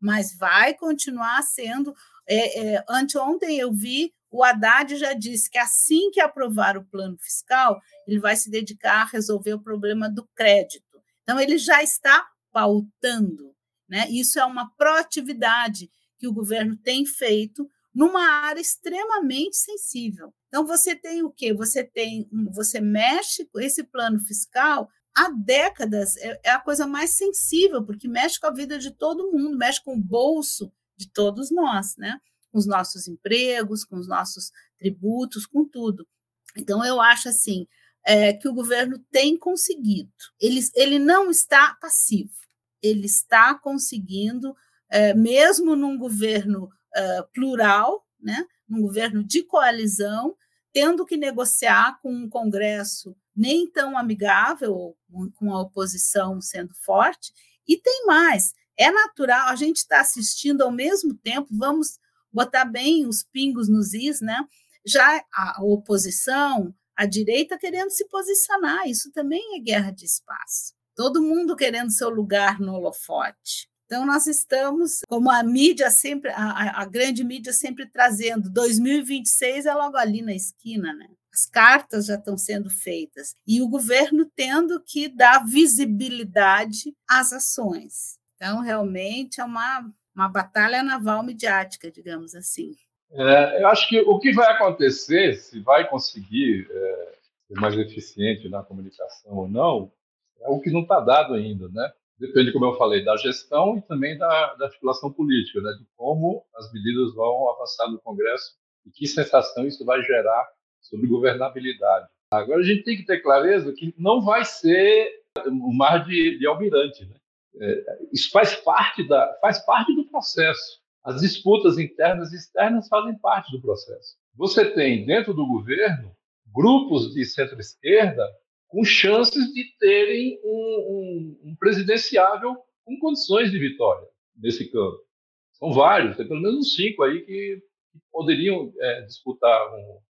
mas vai continuar sendo... É, é, anteontem eu vi, o Haddad já disse que assim que aprovar o plano fiscal, ele vai se dedicar a resolver o problema do crédito. Então ele já está pautando, né? Isso é uma proatividade que o governo tem feito numa área extremamente sensível. Então, você tem o quê? Você tem, você mexe com esse plano fiscal há décadas, é a coisa mais sensível, porque mexe com a vida de todo mundo, mexe com o bolso de todos nós, né? Com os nossos empregos, com os nossos tributos, com tudo. Então, eu acho assim, é, que o governo tem conseguido. Ele, ele não está passivo, ele está conseguindo, é, mesmo num governo Uh, plural, né, um governo de coalizão, tendo que negociar com um Congresso nem tão amigável, com a oposição sendo forte, e tem mais, é natural, a gente está assistindo ao mesmo tempo, vamos botar bem os pingos nos is, né, já a oposição, a direita querendo se posicionar, isso também é guerra de espaço, todo mundo querendo seu lugar no holofote. Então, nós estamos, como a mídia sempre, a, a grande mídia sempre trazendo, dois mil e vinte e seis é logo ali na esquina, né? As cartas já estão sendo feitas. E o governo tendo que dar visibilidade às ações. Então, realmente, é uma, uma batalha naval midiática, digamos assim. É, eu acho que o que vai acontecer, se vai conseguir é, ser mais eficiente na comunicação ou não, é o que não está dado ainda, né? Depende, como eu falei, da gestão e também da, da articulação política, né? De como as medidas vão avançar no Congresso e que sensação isso vai gerar sobre governabilidade. Agora, a gente tem que ter clareza que não vai ser um mar de, de almirante, né? É, isso faz parte, da, faz parte do processo. As disputas internas e externas fazem parte do processo. Você tem, dentro do governo, grupos de centro-esquerda com chances de terem um, um, um presidenciável com condições de vitória nesse campo. São vários, tem pelo menos uns cinco aí que poderiam é, disputar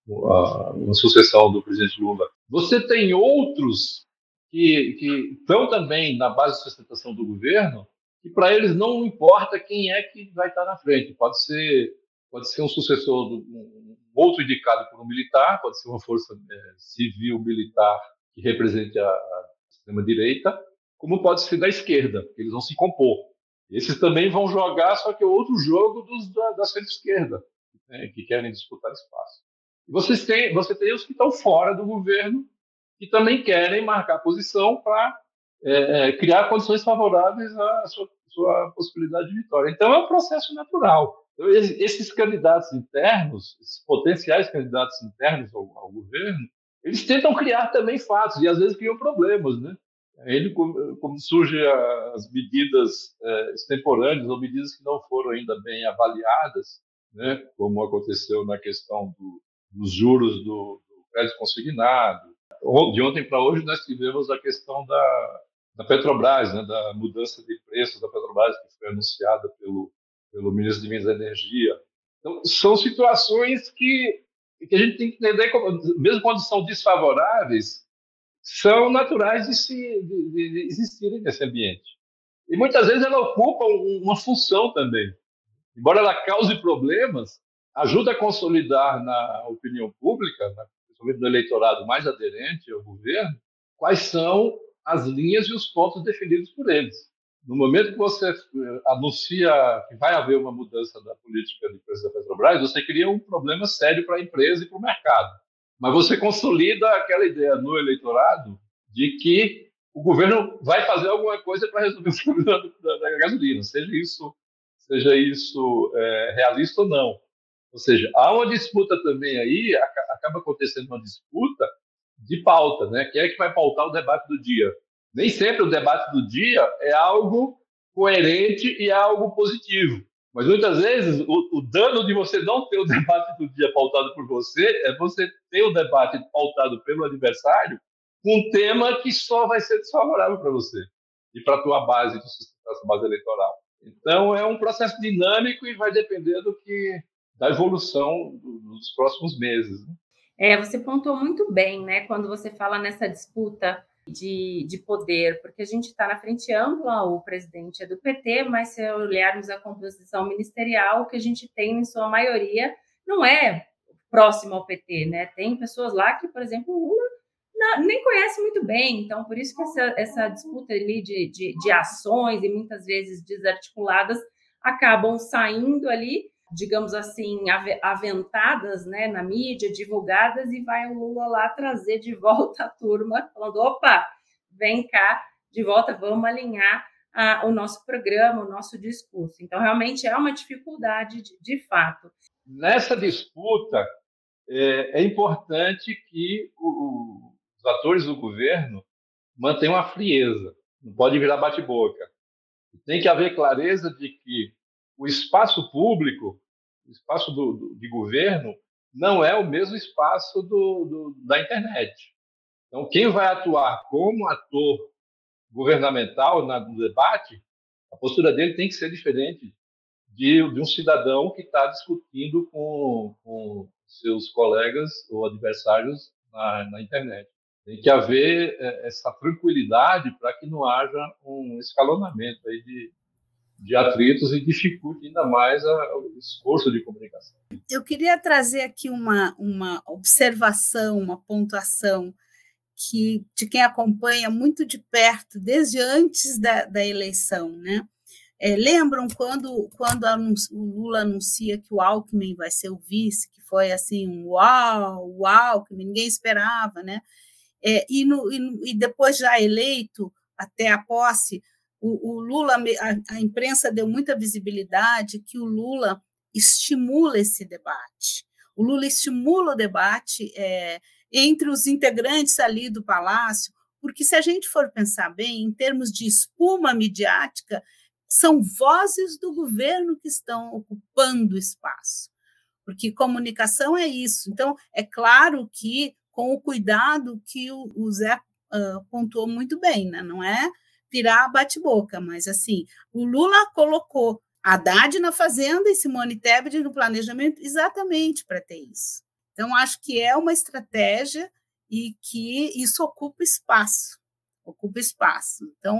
um, a, uma sucessão do presidente Lula. Você tem outros que, que estão também na base de sustentação do governo e para eles não importa quem é que vai estar na frente. Pode ser, pode ser um sucessor, do, um, outro indicado por um militar, pode ser uma força é, civil-militar que represente a, a extrema-direita, como pode ser da esquerda, porque eles vão se compor. Esses também vão jogar, só que é outro jogo dos, da, da centro-esquerda, né, que querem disputar espaço. E vocês têm, você tem os que estão fora do governo, que também querem marcar posição para é, criar condições favoráveis à sua, sua possibilidade de vitória. Então, é um processo natural. Esses candidatos internos, esses potenciais candidatos internos ao, ao governo, eles tentam criar também fatos e às vezes criam problemas, né? Ele, como surgem as medidas é, extemporâneas ou medidas que não foram ainda bem avaliadas, né? Como aconteceu na questão do, dos juros do, do crédito consignado. De ontem para hoje nós tivemos a questão da, da Petrobras, né? Da mudança de preço da Petrobras que foi anunciada pelo pelo ministro de Minas e Energia. Então, são situações que, que a gente tem que entender, como, mesmo quando são desfavoráveis, são naturais de, se, de, de existirem nesse ambiente. E muitas vezes ela ocupa uma função também. Embora ela cause problemas, ajuda a consolidar na opinião pública, principalmente no eleitorado mais aderente ao governo, quais são as linhas e os pontos definidos por eles. No momento que você anuncia que vai haver uma mudança da política de preço da Petrobras, você cria um problema sério para a empresa e para o mercado. Mas você consolida aquela ideia no eleitorado de que o governo vai fazer alguma coisa para resolver o problema da gasolina, seja isso, seja isso é, realista ou não. Ou seja, há uma disputa também aí, acaba acontecendo uma disputa de pauta, né? Quem é que vai pautar o debate do dia? Nem sempre o debate do dia é algo coerente e é algo positivo. Mas muitas vezes o, o dano de você não ter o debate do dia pautado por você é você ter o debate pautado pelo adversário com um tema que só vai ser desfavorável para você e para a tua base, para a sua base eleitoral. Então é um processo dinâmico e vai depender do que, da evolução dos próximos meses. Né? É, você pontuou muito bem, né, quando você fala nessa disputa De, de poder, porque a gente está na frente ampla, o presidente é do P T, mas se olharmos a composição ministerial, o que a gente tem em sua maioria não é próximo ao P T, né? Tem pessoas lá que, por exemplo, o Lula não, nem conhece muito bem, então por isso que essa, essa disputa ali de, de, de ações e muitas vezes desarticuladas acabam saindo ali, digamos assim, aventadas, né, na mídia, divulgadas, e vai o Lula lá trazer de volta a turma, falando, opa, vem cá, de volta, vamos alinhar ah, o nosso programa, o nosso discurso. Então, realmente, é uma dificuldade de, de fato. Nessa disputa, é, é importante que o, os atores do governo mantenham a frieza, não pode virar bate-boca. Tem que haver clareza de que o espaço público, o espaço do, do, de governo, não é o mesmo espaço do, do, da internet. Então, quem vai atuar como ator governamental na, no debate, a postura dele tem que ser diferente de, de um cidadão que está discutindo com, com seus colegas ou adversários na, na internet. Tem que haver essa tranquilidade para que não haja um escalonamento aí de de atritos e dificulta ainda mais o esforço de comunicação. Eu queria trazer aqui uma, uma observação, uma pontuação que, de quem acompanha muito de perto, desde antes da, da eleição, né? É, lembram quando, quando anuncio, o Lula anuncia que o Alckmin vai ser o vice, que foi assim, um uau, o Alckmin, ninguém esperava, né? É, e, no, e, no, e depois já eleito, até a posse, O, o Lula, a, a imprensa deu muita visibilidade que o Lula estimula esse debate. O Lula estimula o debate é, entre os integrantes ali do Palácio, porque se a gente for pensar bem, em termos de espuma midiática, são vozes do governo que estão ocupando o espaço, porque comunicação é isso. Então, é claro que com o cuidado que o, o Zé uh, pontuou muito bem, né? Não é virar a bate-boca, mas assim, o Lula colocou Haddad na Fazenda e Simone Tebet no planejamento exatamente para ter isso. Então, acho que é uma estratégia e que isso ocupa espaço, ocupa espaço. Então,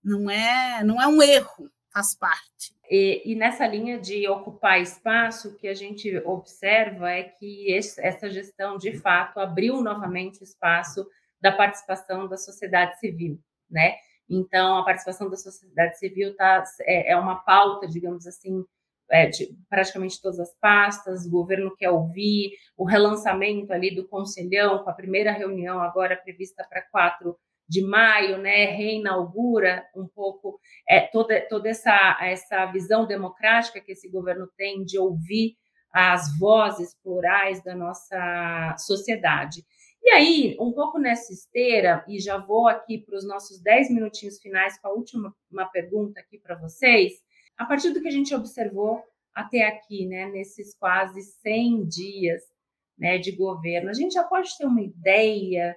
não é, não é um erro, faz parte. E, e nessa linha de ocupar espaço, o que a gente observa é que esse, essa gestão, de fato, abriu novamente o espaço da participação da sociedade civil, né? Então, a participação da sociedade civil tá, é, é uma pauta, digamos assim, é, de praticamente todas as pastas, o governo quer ouvir, o relançamento ali do Conselhão, com a primeira reunião agora prevista para 4 de maio, né, reinaugura um pouco é, toda, toda essa, essa visão democrática que esse governo tem de ouvir as vozes plurais da nossa sociedade. E aí, um pouco nessa esteira, e já vou aqui para os nossos dez minutinhos finais com a última uma pergunta aqui para vocês, a partir do que a gente observou até aqui, né, nesses quase cem dias, né, de governo, a gente já pode ter uma ideia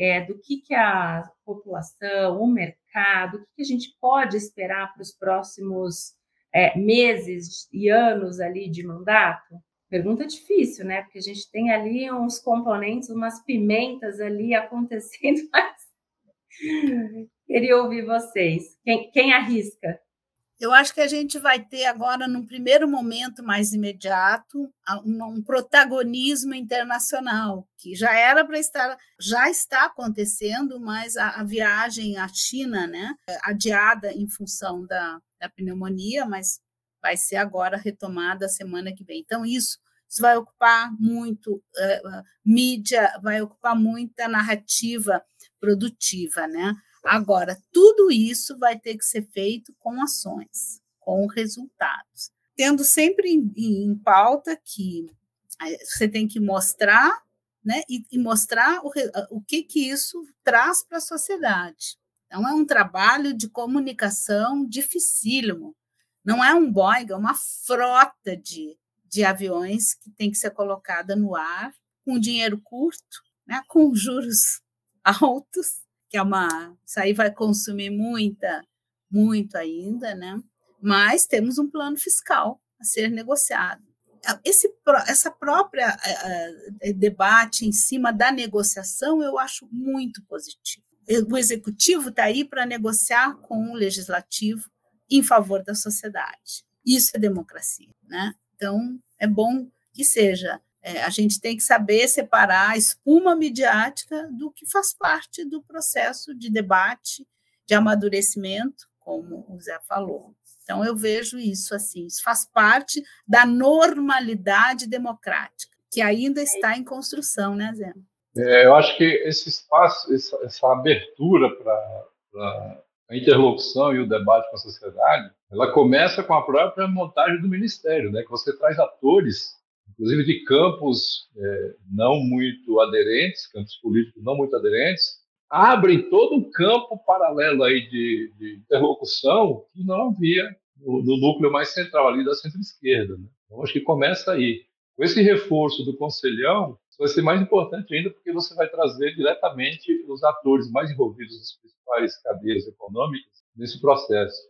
é, do que, que a população, o mercado, o que, que a gente pode esperar para os próximos é, meses e anos ali de mandato? Pergunta difícil, né? Porque a gente tem ali uns componentes, umas pimentas ali acontecendo, mas queria ouvir vocês. Quem, quem arrisca? Eu acho que a gente vai ter agora, num primeiro momento mais imediato, um protagonismo internacional, que já era para estar, já está acontecendo, mas a, a viagem à China, né, adiada em função da, da pneumonia, mas vai ser agora retomada semana que vem. Então, isso, isso vai ocupar muito é, mídia, vai ocupar muita narrativa produtiva, né? Agora, tudo isso vai ter que ser feito com ações, com resultados. Tendo sempre em, em pauta que você tem que mostrar, né, e, e mostrar o, o que, que isso traz para a sociedade. Então, é um trabalho de comunicação dificílimo. Não é um Boeing, é uma frota de, de aviões que tem que ser colocada no ar com dinheiro curto, né, com juros altos, que é uma, isso aí vai consumir muita, muito ainda, né? Mas temos um plano fiscal a ser negociado. Esse, essa própria uh, debate em cima da negociação eu acho muito positivo. O executivo está aí para negociar com o legislativo em favor da sociedade. Isso é democracia, né? Então, é bom que seja. É, a gente tem que saber separar a espuma midiática do que faz parte do processo de debate, de amadurecimento, como o Zé falou. Então, eu vejo isso assim, isso faz parte da normalidade democrática, que ainda está em construção, né, Zé? É, eu acho que esse espaço, essa, essa abertura para pra... a interlocução e o debate com a sociedade, ela começa com a própria montagem do Ministério, né? Que você traz atores, inclusive de campos é, não muito aderentes, campos políticos não muito aderentes, abrem todo um campo paralelo aí de, de interlocução que não havia no, no núcleo mais central ali da centro-esquerda. Né? Então, acho que começa aí. Com esse reforço do Conselhão, isso vai ser mais importante ainda porque você vai trazer diretamente os atores mais envolvidos nos principais cadeias econômicas nesse processo.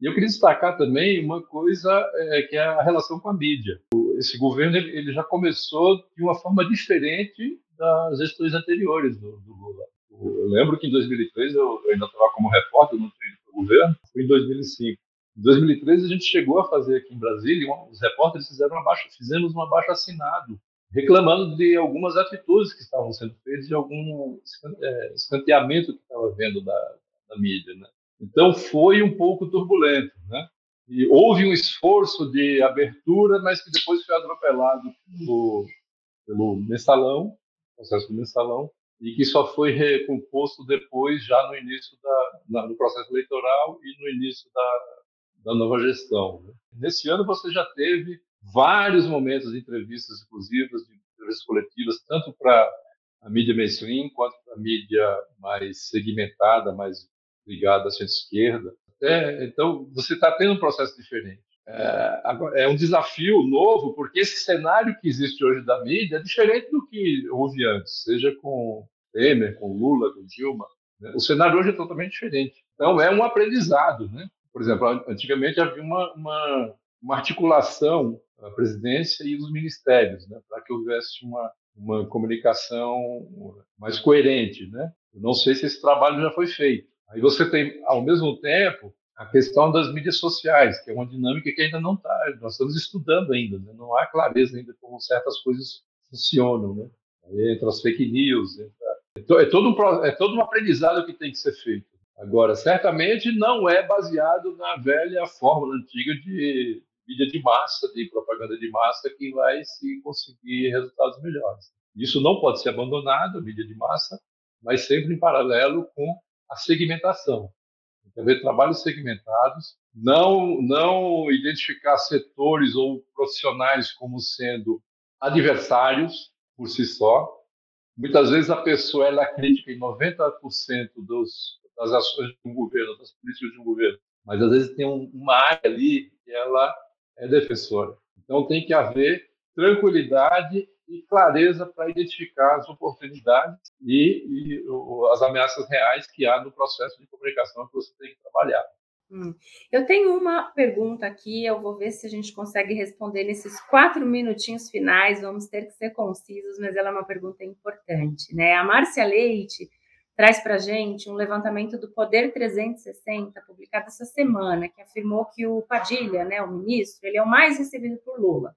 E eu queria destacar também uma coisa é, que é a relação com a mídia. Esse governo ele, ele já começou de uma forma diferente das gestões anteriores do, do Lula. Eu lembro que em dois mil e três eu, eu ainda estava como repórter, eu não tinha ido para o governo, foi em dois mil e cinco. Em dois mil e treze, a gente chegou a fazer aqui em Brasília, os repórteres fizeram uma baixa, fizemos um abaixo-assinado, reclamando de algumas atitudes que estavam sendo feitas, de algum escanteamento que estava havendo da, da mídia. Né? Então, foi um pouco turbulento. Né? E houve um esforço de abertura, mas que depois foi atropelado pelo, pelo Mensalão, processo do Mensalão, e que só foi recomposto depois, já no início da, no processo eleitoral e no início da... da nova gestão. Nesse ano você já teve vários momentos de entrevistas exclusivas, de entrevistas coletivas, tanto para a mídia mainstream quanto para a mídia mais segmentada, mais ligada à centro-esquerda. É, então, você está tendo um processo diferente. É, é um desafio novo, porque esse cenário que existe hoje da mídia é diferente do que houve antes, seja com Temer, com Lula, com Dilma. Né? O cenário hoje é totalmente diferente. Então, é um aprendizado, né? Por exemplo, antigamente havia uma, uma, uma articulação da presidência e dos ministérios, né, para que houvesse uma, uma comunicação mais coerente. Né? Eu não sei se esse trabalho já foi feito. Aí você tem, ao mesmo tempo, a questão das mídias sociais, que é uma dinâmica que ainda não está. Nós estamos estudando ainda, né? Não há clareza ainda como certas coisas funcionam. Né? Aí entra as fake news, entra... é, todo um, é todo um aprendizado que tem que ser feito. Agora, certamente não é baseado na velha fórmula antiga de mídia de massa, de propaganda de massa, que vai se conseguir resultados melhores. Isso não pode ser abandonado, a mídia de massa, mas sempre em paralelo com a segmentação. Tem que haver trabalhos segmentados, não, não identificar setores ou profissionais como sendo adversários por si só. Muitas vezes a pessoa ela é crítica em noventa por cento dos, das ações de um governo, das políticas de um governo, mas às vezes tem um, uma área ali que ela é defensora. Então tem que haver tranquilidade e clareza para identificar as oportunidades e, e o, as ameaças reais que há no processo de comunicação que você tem que trabalhar. Hum. Eu tenho uma pergunta aqui, eu vou ver se a gente consegue responder nesses quatro minutinhos finais, vamos ter que ser concisos, mas ela é uma pergunta importante, né? A Márcia Leite traz para a gente um levantamento do Poder trezentos e sessenta, publicado essa semana, que afirmou que o Padilha, né, o ministro, ele é o mais recebido por Lula.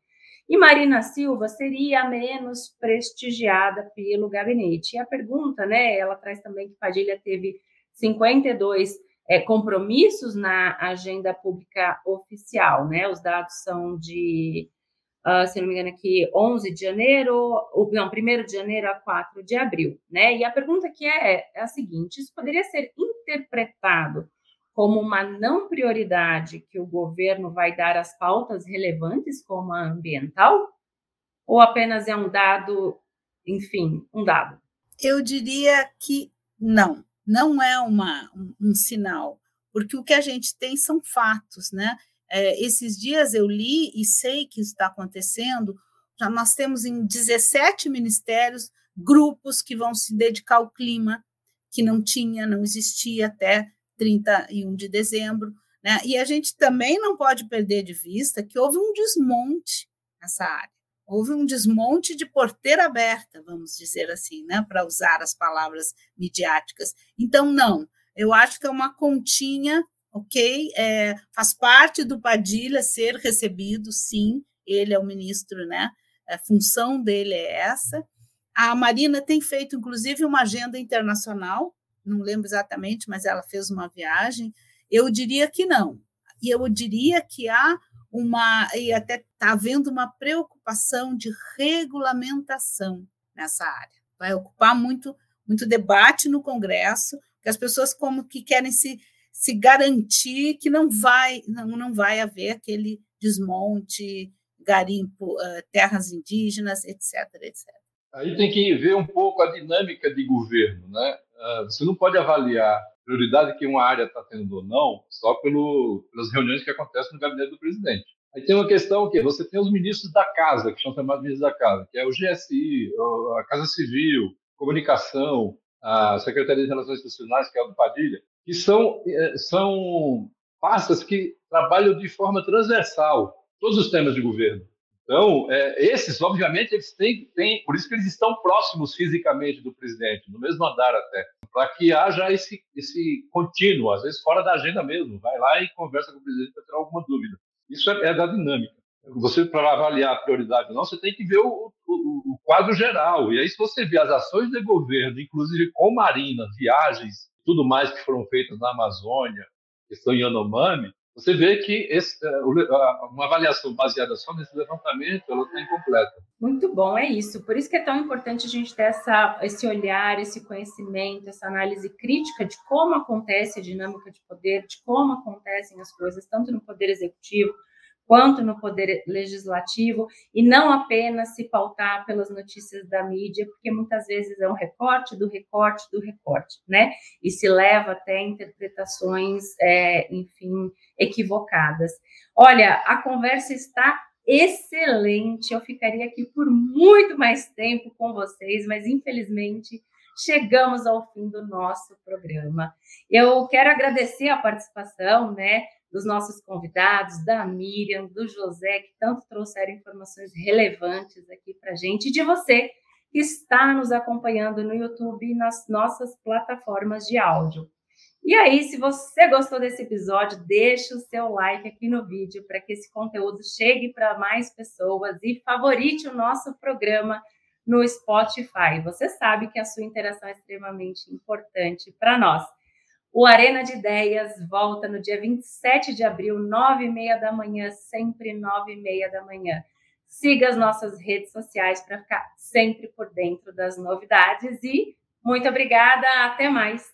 E Marina Silva seria a menos prestigiada pelo gabinete. E a pergunta, né, ela traz também que Padilha teve cinquenta e dois é, compromissos na agenda pública oficial, né? Os dados são de, uh, se não me engano aqui, onze de janeiro, ou, não, primeiro de janeiro a quatro de abril, né? E a pergunta que é, é a seguinte: isso poderia ser interpretado como uma não prioridade que o governo vai dar às pautas relevantes como a ambiental? Ou apenas é um dado, enfim, um dado? Eu diria que não, não é uma, um, um sinal, porque o que a gente tem são fatos, né? É, esses dias eu li e sei que isso está acontecendo, já nós temos em dezessete ministérios grupos que vão se dedicar ao clima, que não tinha, não existia até trinta e um de dezembro, né? E a gente também não pode perder de vista que houve um desmonte nessa área, houve um desmonte de porteira aberta, vamos dizer assim, né? Para usar as palavras midiáticas. Então, não, eu acho que é uma continha, ok? É, faz parte do Padilha ser recebido, sim, ele é o ministro, né? A função dele é essa. A Marina tem feito, inclusive, uma agenda internacional, não lembro exatamente, mas ela fez uma viagem. Eu diria que não. E eu diria que há uma, e até está havendo uma preocupação de regulamentação nessa área. Vai ocupar muito, muito debate no Congresso, que as pessoas como que querem se, se garantir que não vai, não, não vai haver aquele desmonte, garimpo, terras indígenas, etc, et cetera. Aí tem que ver um pouco a dinâmica de governo, né? Você não pode avaliar a prioridade que uma área está tendo ou não só pelo, pelas reuniões que acontecem no gabinete do presidente. Aí tem uma questão que você tem os ministros da casa, que são chamados ministros da casa, que é o G S I, a Casa Civil, Comunicação, a Secretaria de Relações Institucionais, que é a do Padilha, que são, são pastas que trabalham de forma transversal todos os temas de governo. Então, é, esses, obviamente, eles têm, têm, por isso que eles estão próximos fisicamente do presidente, no mesmo andar até, para que haja esse, esse contínuo, às vezes fora da agenda mesmo, vai lá e conversa com o presidente para tirar alguma dúvida. Isso é, é da dinâmica. Você, para avaliar a prioridade ou não, você tem que ver o, o, o quadro geral, e aí se você vê as ações de governo, inclusive com Marina, viagens, tudo mais que foram feitas na Amazônia, questão Yanomami, você vê que esse, uma avaliação baseada só nesse levantamento, ela está incompleta. Muito bom, é isso. Por isso que é tão importante a gente ter essa, esse olhar, esse conhecimento, essa análise crítica de como acontece a dinâmica de poder, de como acontecem as coisas, tanto no poder executivo quanto no poder legislativo, e não apenas se pautar pelas notícias da mídia, porque muitas vezes é um recorte do recorte do recorte, né? E se leva até interpretações, é, enfim, equivocadas. Olha, a conversa está excelente, eu ficaria aqui por muito mais tempo com vocês, mas infelizmente chegamos ao fim do nosso programa. Eu quero agradecer a participação, né, dos nossos convidados, da Miriam, do José, que tanto trouxeram informações relevantes aqui para a gente, e de você que está nos acompanhando no YouTube e nas nossas plataformas de áudio. E aí, se você gostou desse episódio, deixa o seu like aqui no vídeo para que esse conteúdo chegue para mais pessoas e favorite o nosso programa no Spotify. Você sabe que a sua interação é extremamente importante para nós. O Arena de Ideias volta no dia vinte e sete de abril, nove e meia da manhã, sempre nove e meia da manhã. Siga as nossas redes sociais para ficar sempre por dentro das novidades e muito obrigada, até mais!